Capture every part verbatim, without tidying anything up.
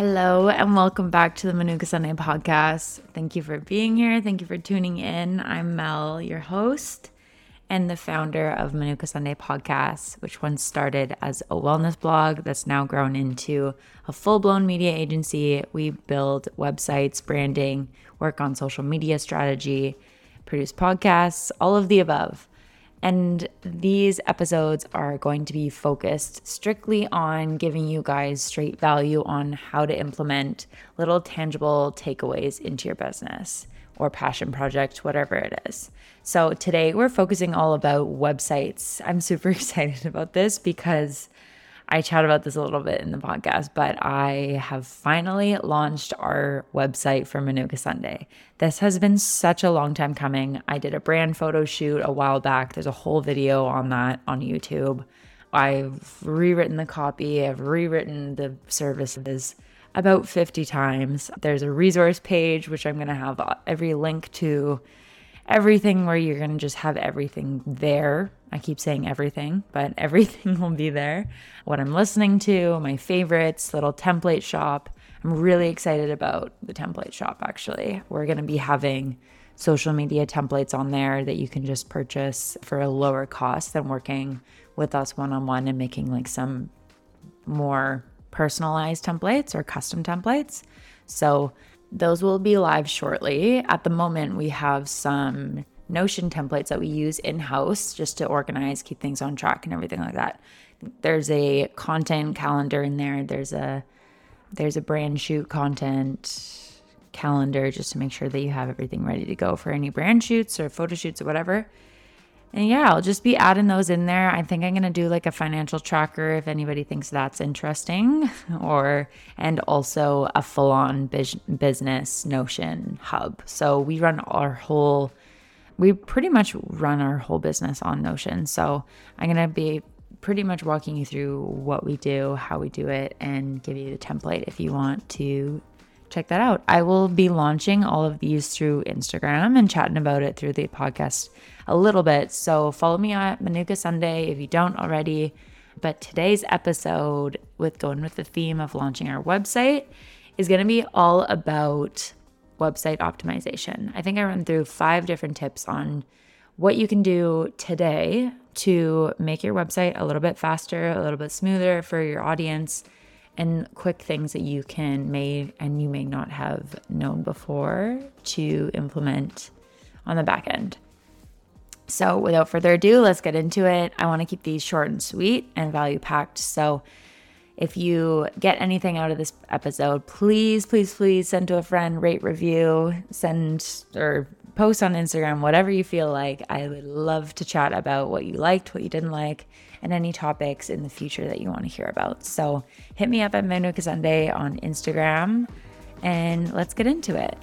Hello and welcome back to the Manuka Sunday Podcast. Thank you for being here. Thank you for tuning in. I'm Mel, your host and the founder of Manuka Sunday Podcast, which once started as a wellness blog that's now grown into a full-blown media agency. We build websites, branding, work on social media strategy, produce podcasts, all of the above. And these episodes are going to be focused strictly on giving you guys straight value on how to implement little tangible takeaways into your business or passion project, whatever it is. So today we're focusing all about websites. I'm super excited about this because I chat about this a little bit in the podcast, but I have finally launched our website for Manuka Sunday. This has been such a long time coming. I did a brand photo shoot a while back. There's a whole video on that on YouTube. I've rewritten the copy. I've rewritten the services about fifty times. There's a resource page, which I'm going to have every link to everything where you're going to just have everything there. I keep saying everything, but everything will be there. What I'm listening to, my favorites, little template shop. I'm really excited about the template shop, actually. We're going to be having social media templates on there that you can just purchase for a lower cost than working with us one-on-one and making like some more personalized templates or custom templates. So those will be live shortly. At the moment, we have some Notion templates that we use in-house just to organize, keep things on track and everything like that. There's a content calendar in there. There's a there's a brand shoot content calendar just to make sure that you have everything ready to go for any brand shoots or photo shoots or whatever. And yeah, I'll just be adding those in there. I think I'm going to do like a financial tracker if anybody thinks that's interesting, or, and also a full-on biz- business Notion hub. So we run our whole We pretty much run our whole business on Notion. So I'm going to be pretty much walking you through what we do, how we do it, and give you the template if you want to check that out. I will be launching all of these through Instagram and chatting about it through the podcast a little bit. So follow me at Manuka Sunday if you don't already. But today's episode, with going with the theme of launching our website, is going to be all about website optimization. I think I run through five different tips on what you can do today to make your website a little bit faster, a little bit smoother for your audience, and quick things that you can make and you may not have known before to implement on the back end. So without further ado, let's get into it. I want to keep these short and sweet and value packed. So if you get anything out of this episode, please, please, please send to a friend, rate, review, send or post on Instagram, whatever you feel like. I would love to chat about what you liked, what you didn't like, and any topics in the future that you want to hear about. So hit me up at Manuka Sunday on Instagram and let's get into it.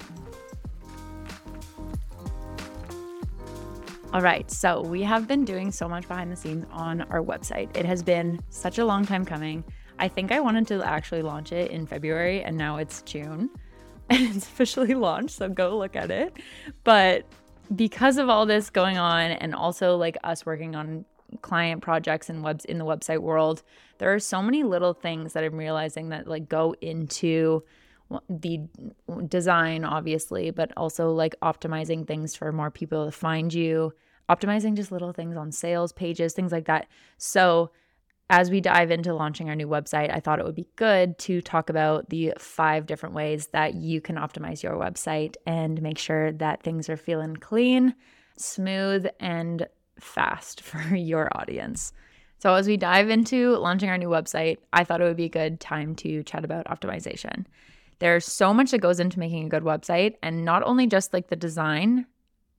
All right, so we have been doing so much behind the scenes on our website. It has been such a long time coming. I think I wanted to actually launch it in February and now it's June and it's officially launched, so go look at it. But because of all this going on and also like us working on client projects and webs in the website world, there are so many little things that I'm realizing that like go into the design, obviously, but also like optimizing things for more people to find you, optimizing just little things on sales pages, things like that. So as we dive into launching our new website, I thought it would be good to talk about the five different ways that you can optimize your website and make sure that things are feeling clean, smooth, and fast for your audience. So as we dive into launching our new website, I thought it would be a good time to chat about optimization. There's so much that goes into making a good website, and not only just like the design,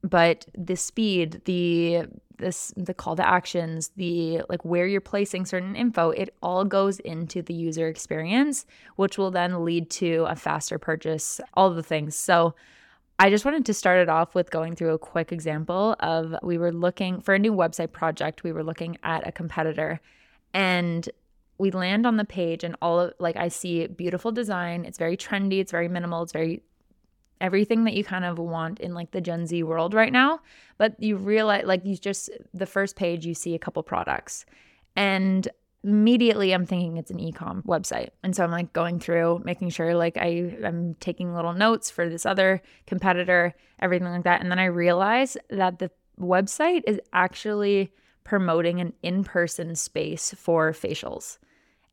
but the speed, the this the call to actions, the like where you're placing certain info, it all goes into the user experience, which will then lead to a faster purchase, all the things. So I just wanted to start it off with going through a quick example of, we were looking for a new website project, we were looking at a competitor, and we land on the page and all of like I see beautiful design, it's very trendy, it's very minimal, it's very everything that you kind of want in like the Gen Z world right now. But you realize like you just, the first page, you see a couple products. And immediately I'm thinking it's an e-com website. And so I'm like going through, making sure like I, I'm taking little notes for this other competitor, everything like that. And then I realize that the website is actually promoting an in-person space for facials.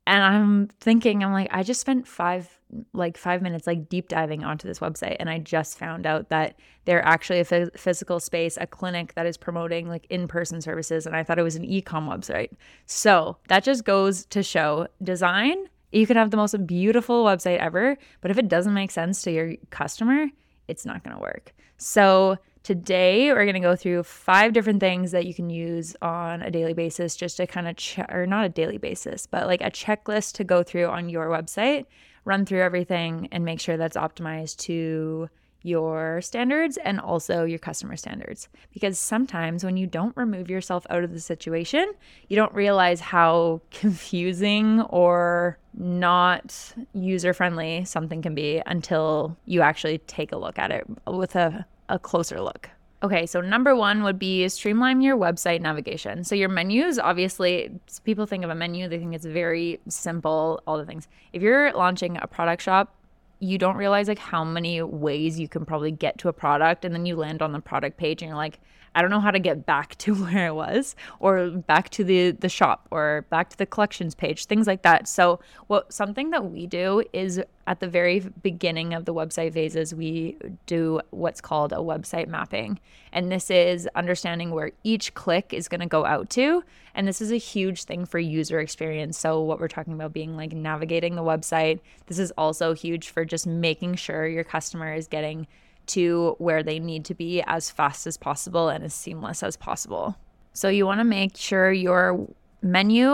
And I'm thinking, I'm like, I just spent five, like five minutes, like deep diving onto this website. And I just found out that they're actually a phys- physical space, a clinic that is promoting like in-person services. And I thought it was an e-com website. So that just goes to show design. You can have the most beautiful website ever, but if it doesn't make sense to your customer, it's not going to work. So today, we're going to go through five different things that you can use on a daily basis just to kind of, che- or not a daily basis, but like a checklist to go through on your website, run through everything and make sure that's optimized to your standards and also your customer standards. Because sometimes when you don't remove yourself out of the situation, you don't realize how confusing or not user-friendly something can be until you actually take a look at it with a a closer look. Okay, so number one would be streamline your website navigation. So your menus, obviously, people think of a menu, they think it's very simple, all the things. If you're launching a product shop, you don't realize like how many ways you can probably get to a product, and then you land on the product page and you're like, I don't know how to get back to where I was, or back to the the shop, or back to the collections page, things like that. So what something that we do is at the very beginning of the website phases, we do what's called a website mapping. And this is understanding where each click is going to go out to. And this is a huge thing for user experience. So what we're talking about being like navigating the website, this is also huge for just making sure your customer is getting to where they need to be as fast as possible and as seamless as possible. So you want to make sure your menu,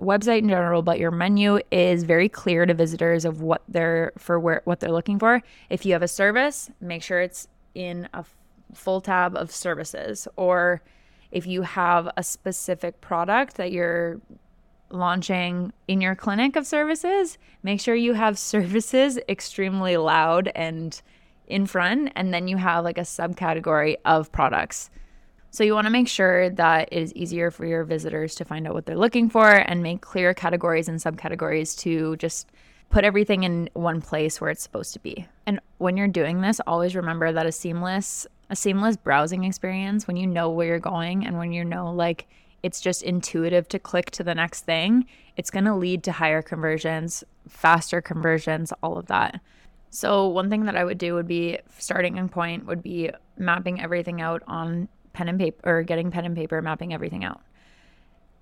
website in general, but your menu is very clear to visitors of what they're for where what they're looking for. If you have a service, make sure it's in a f- full tab of services. Or if you have a specific product that you're launching in your clinic of services, make sure you have services extremely loud and in front, and then you have like a subcategory of products. So you want to make sure that it is easier for your visitors to find out what they're looking for and make clear categories and subcategories to just put everything in one place where it's supposed to be. And when you're doing this, always remember that a seamless a seamless browsing experience, when you know where you're going and when you know like it's just intuitive to click to the next thing, it's going to lead to higher conversions, faster conversions, all of that. So one thing that I would do would be starting in point would be mapping everything out on pen and paper, or getting pen and paper, mapping everything out.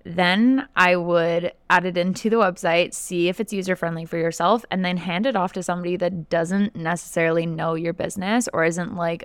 Then I would add it into the website, see if it's user-friendly for yourself, and then hand it off to somebody that doesn't necessarily know your business or isn't like,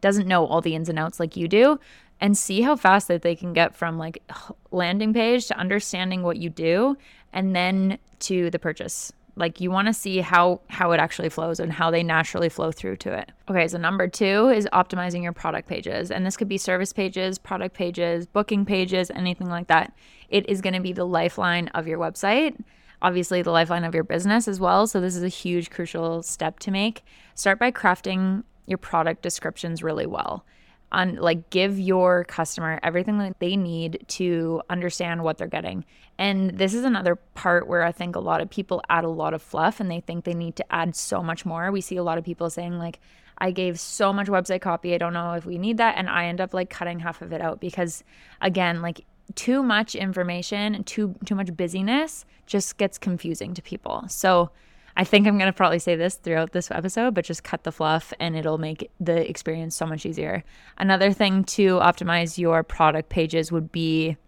doesn't know all the ins and outs like you do, and see how fast that they can get from like landing page to understanding what you do and then to the purchase. Like you want to see how, how it actually flows and how they naturally flow through to it. Okay, so number two is optimizing your product pages. And this could be service pages, product pages, booking pages, anything like that. It is going to be the lifeline of your website. Obviously, the lifeline of your business as well. So this is a huge, crucial step to make. Start by crafting your product descriptions really well. On like give your customer everything that they need to understand what they're getting. And this is another part where I think a lot of people add a lot of fluff and they think they need to add so much more. We see a lot of people saying like, I gave so much website copy, I don't know if we need that. And I end up like cutting half of it out because again, like too much information, too too much busyness just gets confusing to people. So I think I'm going to probably say this throughout this episode, but just cut the fluff and it'll make the experience so much easier. Another thing to optimize your product pages would be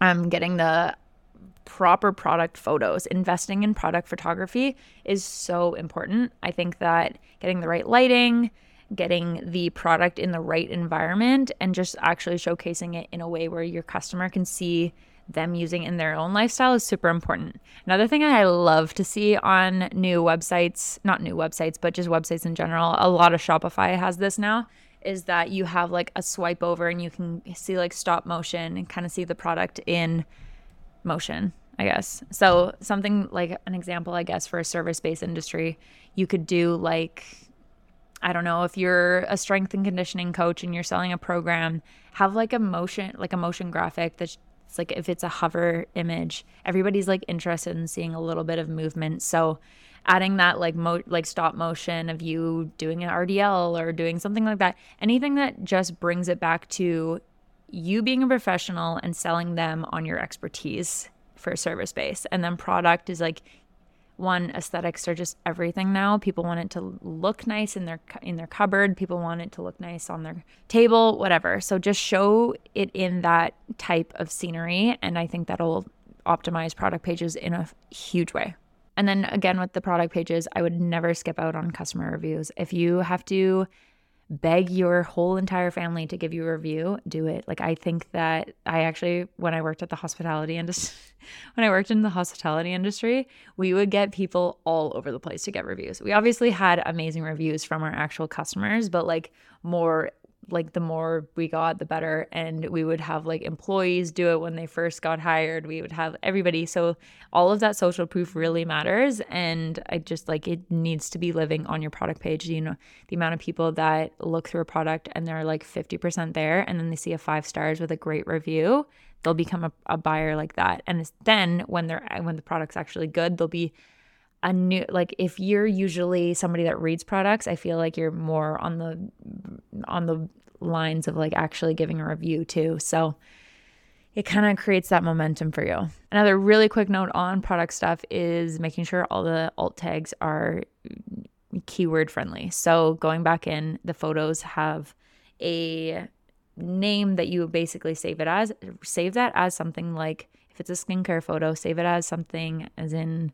um, getting the proper product photos. Investing in product photography is so important. I think that getting the right lighting, getting the product in the right environment, and just actually showcasing it in a way where your customer can see them using in their own lifestyle is super important. Another thing I love to see on new websites, not new websites, but just websites in general, a lot of Shopify has this now, is that you have like a swipe over and you can see like stop motion and kind of see the product in motion, I guess. So something like an example, I guess, for a service-based industry, you could do like, I don't know, if you're a strength and conditioning coach and you're selling a program, have like a motion, like a motion graphic that's It's like if it's a hover image, everybody's like interested in seeing a little bit of movement. So adding that like mo- like stop motion of you doing an R D L or doing something like that, anything that just brings it back to you being a professional and selling them on your expertise for service base. And then product is like, one, aesthetics are just everything now. People want it to look nice in their in their cupboard. People want it to look nice on their table, whatever. So just show it in that type of scenery, and I think that'll optimize product pages in a huge way. And then again, with the product pages, I would never skip out on customer reviews. If you have to beg your whole entire family to give you a review, do it. Like, I think that I actually, when I worked at the hospitality industry, when I worked in the hospitality industry, we would get people all over the place to get reviews. We obviously had amazing reviews from our actual customers, but like more, like the more we got, the better. And we would have like employees do it when they first got hired. We would have everybody. So all of that social proof really matters. And I just like, it needs to be living on your product page. You know, the amount of people that look through a product and they're like fifty percent there, and then they see a five stars with a great review, they'll become a, a buyer like that. And it's then when they're, when the product's actually good, they'll be a new, like if you're usually somebody that reads products, I feel like you're more on the on the lines of like actually giving a review too. So it kind of creates that momentum for you. Another really quick note on product stuff is making sure all the alt tags are keyword friendly. So going back in, the photos have a name that you basically save it as. Save that as something like, if it's a skincare photo, save it as something as in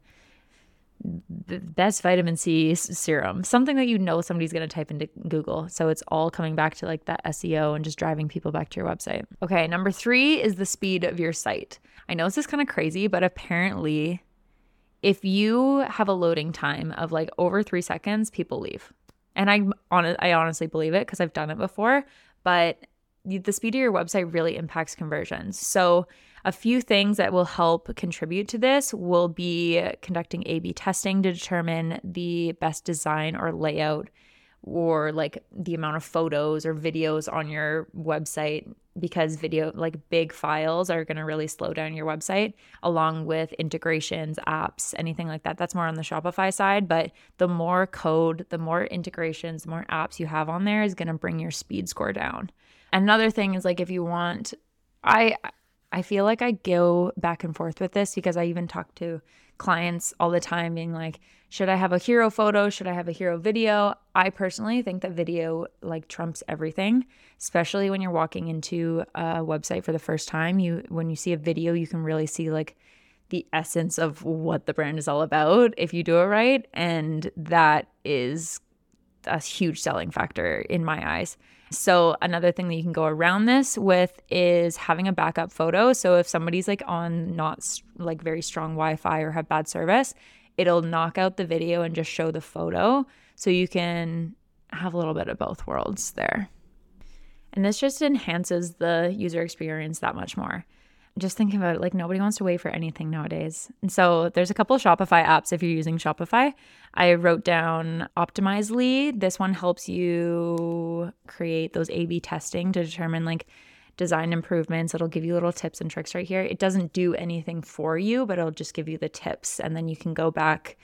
the best vitamin C serum, something that you know somebody's going to type into Google. So it's all coming back to like that S E O and just driving people back to your website. Okay, number three is the speed of your site. I know this is kind of crazy, but apparently if you have a loading time of like over three seconds, people leave. And I, on- I honestly believe it because I've done it before, but the speed of your website really impacts conversions. So a few things that will help contribute to this will be conducting A B testing to determine the best design or layout, or like the amount of photos or videos on your website, because video, like big files are going to really slow down your website, along with integrations, apps, anything like that. That's more on the Shopify side, but the more code, the more integrations, the more apps you have on there is going to bring your speed score down. Another thing is like, if you want, I... I feel like I go back and forth with this because I even talk to clients all the time being like, should I have a hero photo? Should I have a hero video? I personally think that video like trumps everything, especially when you're walking into a website for the first time. You, when you see a video, you can really see like the essence of what the brand is all about if you do it right. And that is a huge selling factor in my eyes. So another thing that you can go around this with is having a backup photo. So if somebody's like on not like very strong Wi-Fi or have bad service, it'll knock out the video and just show the photo. So you can have a little bit of both worlds there. And this just enhances the user experience that much more. Just thinking about it, like nobody wants to wait for anything nowadays. And so there's a couple of Shopify apps if you're using Shopify. I wrote down Optimizely. This one helps you create those A B testing to determine like design improvements. It'll give you little tips and tricks right here. It doesn't do anything for you, but it'll just give you the tips. And then you can go back,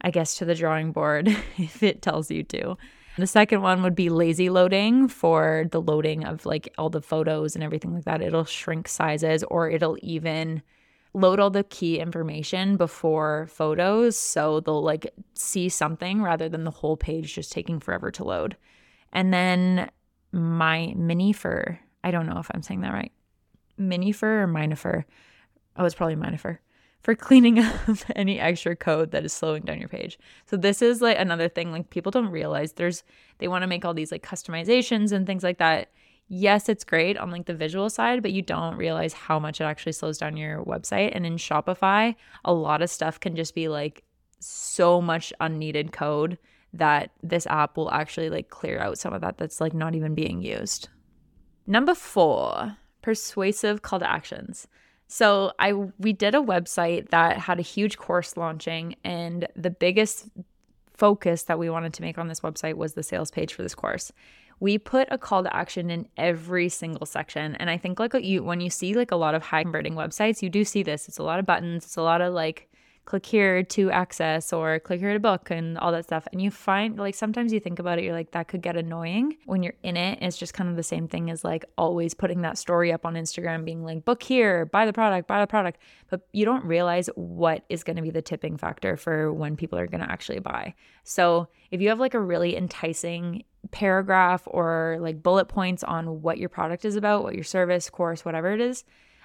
I guess, to the drawing board if it tells you to. The second one would be lazy loading for the loading of like all the photos and everything like that. It'll shrink sizes, or it'll even load all the key information before photos. So they'll like see something rather than the whole page just taking forever to load. And then my Minifer, I don't know if I'm saying that right. Minifer or Minifer? Oh, it's probably Minifer. For cleaning up any extra code that is slowing down your page. So this is like another thing, like people don't realize there's, they want to make all these like customizations and things like that. Yes, it's great on like the visual side, but you don't realize how much it actually slows down your website. And in Shopify, a lot of stuff can just be like so much unneeded code that this app will actually like clear out some of that that's like not even being used. Number four, persuasive call to actions. So I we did a website that had a huge course launching, and the biggest focus that we wanted to make on this website was the sales page for this course. we put a call to action in every single section. And I think like you, when you see like a lot of high converting websites, you do see this. It's a lot of buttons. It's a lot of like click here to access or click here to book and all that stuff. And you find like sometimes you think about it, you're like, that could get annoying when you're in it. It's just kind of the same thing as like always putting that story up on Instagram being like, book here, buy the product, buy the product. But you don't realize what is going to be the tipping factor for when people are going to actually buy. So if you have like a really enticing paragraph or like bullet points on what your product is about, what your service, course, whatever it is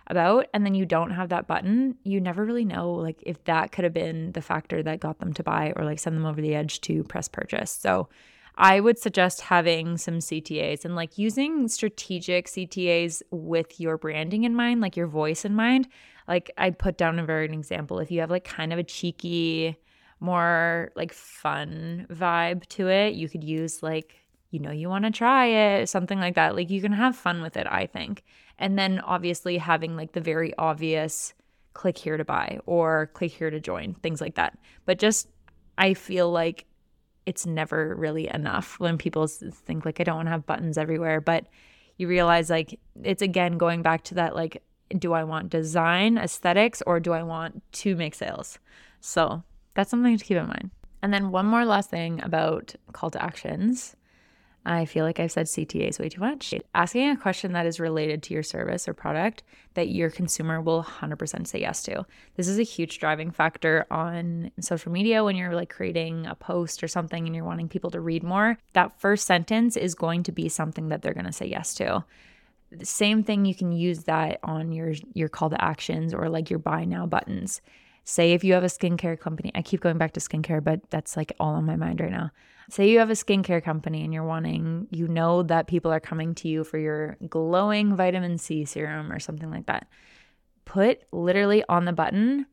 about, and then you don't have that button, you never really know like if that could have been the factor that got them to buy or like send them over the edge to press purchase. So I would suggest having some C T As and like using strategic C T As with your branding in mind, like your voice in mind. Like I put down a very an example, if you have like kind of a cheeky, more like fun vibe to it, you could use like, you know, you want to try it, something like that. Like you can have fun with it, I think. And then obviously having like the very obvious click here to buy or click here to join, things like that. But just I feel like it's never really enough when people think like I don't want to have buttons everywhere. But you realize like it's again going back to that like, do I want design, aesthetics, or do I want to make sales? So that's something to keep in mind. And then one more last thing about call to actions. I feel like I've said C T As way too much. Asking a question that is related to your service or product that your consumer will one hundred percent say yes to. This is a huge driving factor on social media when you're like creating a post or something and you're wanting people to read more. That first sentence is going to be something that they're going to say yes to. The same thing, you can use that on your, your call to actions or like your buy now buttons. Say if you have a skincare company, I keep going back to skincare, but that's like all on my mind right now. Say you have a skincare company and you're wanting, you know that people are coming to you for your glowing vitamin C serum or something like that. Put literally on the button,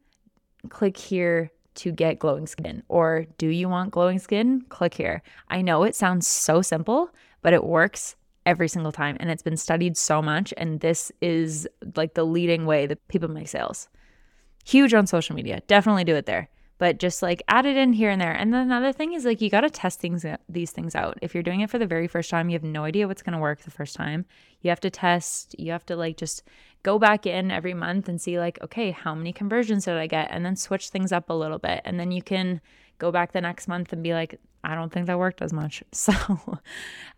click here to get glowing skin, or do you want glowing skin? Click here. I know it sounds so simple, but it works every single time and it's been studied so much, and this is like the leading way that people make sales. Huge on social media. Definitely do it there. But just like add it in here and there. And then another thing is like you got to test things these things out. If you're doing it for the very first time, you have no idea what's going to work the first time. You have to test. You have to like just go back in every month and see like, okay, how many conversions did I get? And then switch things up a little bit. And then you can go back the next month and be like, I don't think that worked as much. So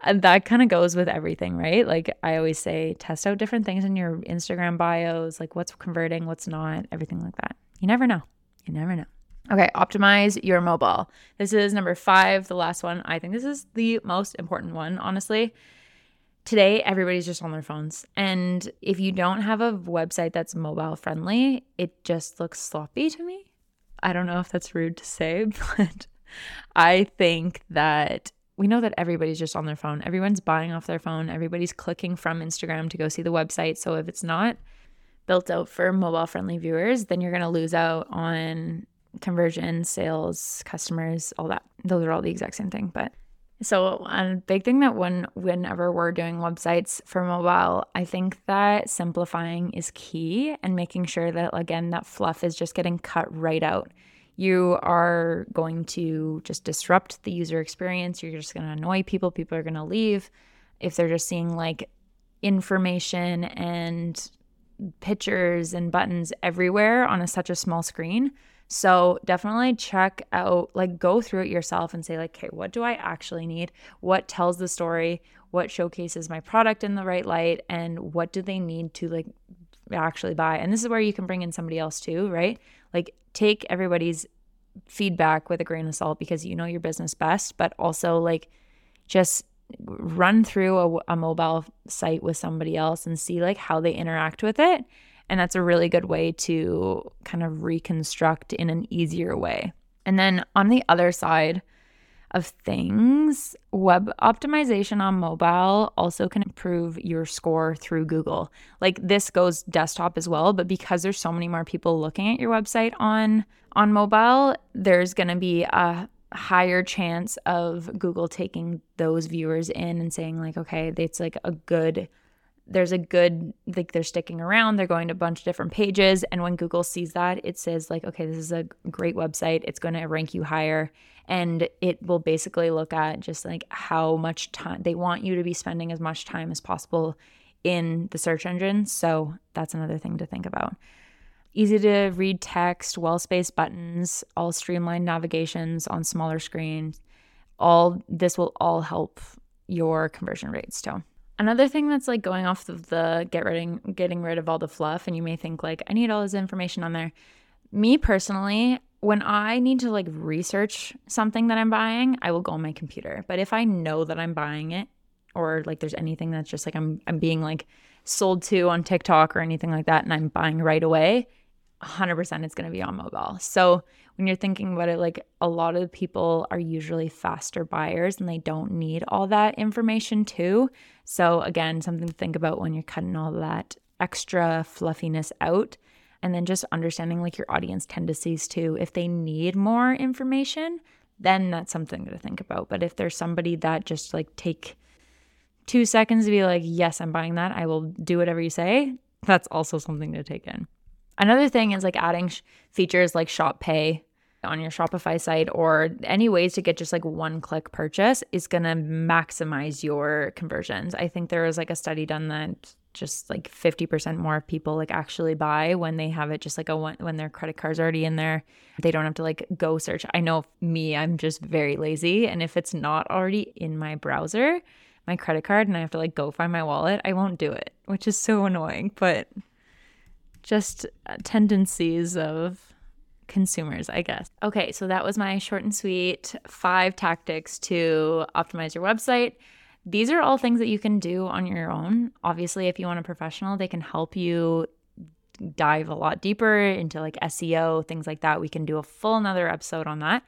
and that kind of goes with everything, right? Like I always say, test out different things in your Instagram bios, like what's converting, what's not, everything like that. You never know. You never know. Okay, optimize your mobile. This is number five, the last one. I think this is the most important one, honestly. Today, everybody's just on their phones. And if you don't have a website that's mobile friendly, it just looks sloppy to me. I don't know if that's rude to say, but I think that we know that everybody's just on their phone. Everyone's buying off their phone. Everybody's clicking from Instagram to go see the website. So if it's not built out for mobile-friendly viewers, then you're going to lose out on conversion, sales, customers, all that. Those are all the exact same thing. But so a big thing that when whenever we're doing websites for mobile, I think that simplifying is key and making sure that, again, that fluff is just getting cut right out. You are going to just disrupt the user experience. You're just going to annoy people. People are going to leave if they're just seeing like information and pictures and buttons everywhere on a, such a small screen. So definitely check out, like go through it yourself and say like, okay, what do I actually need? What tells the story? What showcases my product in the right light? And what do they need to like actually buy? And this is where you can bring in somebody else too, right? Like take everybody's feedback with a grain of salt because you know your business best, but also like just run through a, a mobile site with somebody else and see like how they interact with it. And that's a really good way to kind of reconstruct in an easier way. And then on the other side of things, web optimization on mobile also can improve your score through Google. Like this goes desktop as well, but because there's so many more people looking at your website on on mobile, there's going to be a higher chance of Google taking those viewers in and saying like, okay, it's like a good there's a good, like they're sticking around, they're going to a bunch of different pages. And when Google sees that, it says like, okay, this is a great website. It's going to rank you higher. And it will basically look at just like how much time they want you to be spending, as much time as possible in the search engine. So that's another thing to think about. Easy to read text, well-spaced buttons, all streamlined navigations on smaller screens. All this will all help your conversion rates too. Another thing that's like going off of the get rid getting rid of all the fluff, and you may think like, I need all this information on there. Me personally, when I need to like research something that I'm buying, I will go on my computer. But if I know that I'm buying it, or like there's anything that's just like I'm I'm being like sold to on TikTok or anything like that, and I'm buying right away, one hundred percent it's going to be on mobile. So when you're thinking about it, like a lot of people are usually faster buyers and they don't need all that information too. So again, something to think about when you're cutting all that extra fluffiness out. And then just understanding like your audience tendencies too. If they need more information, then that's something to think about. But if there's somebody that just like take two seconds to be like, yes, I'm buying that, I will do whatever you say, that's also something to take in. Another thing is like adding sh- features like Shop Pay on your Shopify site, or any ways to get just like one click purchase is going to maximize your conversions. I think there was like a study done that just like fifty percent more of people like actually buy when they have it just like a one, when their credit card's already in there. They don't have to like go search. I know me, I'm just very lazy. And if it's not already in my browser, my credit card, and I have to like go find my wallet, I won't do it, which is so annoying. But just tendencies of consumers, I guess. Okay, so that was my short and sweet five tactics to optimize your website. These are all things that you can do on your own. Obviously, if you want a professional, they can help you dive a lot deeper into like S E O, things like that. We can do a full another episode on that.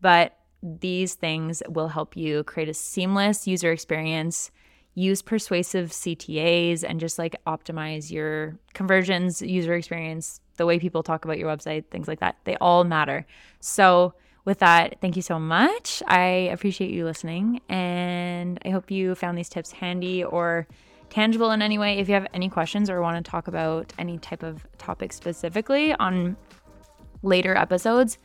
But these things will help you create a seamless user experience, use persuasive C T As, and just like optimize your conversions, user experience, the way people talk about your website, things like that. They all matter. So with that, thank you so much. I appreciate you listening, and I hope you found these tips handy or tangible in any way. If you have any questions or want to talk about any type of topic specifically on later episodes,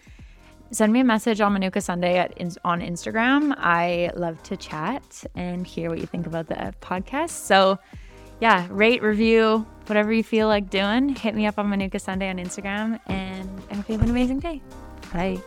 send me a message on Manuka Sunday at, on Instagram. I love to chat and hear what you think about the podcast. So yeah, rate, review, whatever you feel like doing. Hit me up on Manuka Sunday on Instagram, and I hope you have an amazing day. Bye.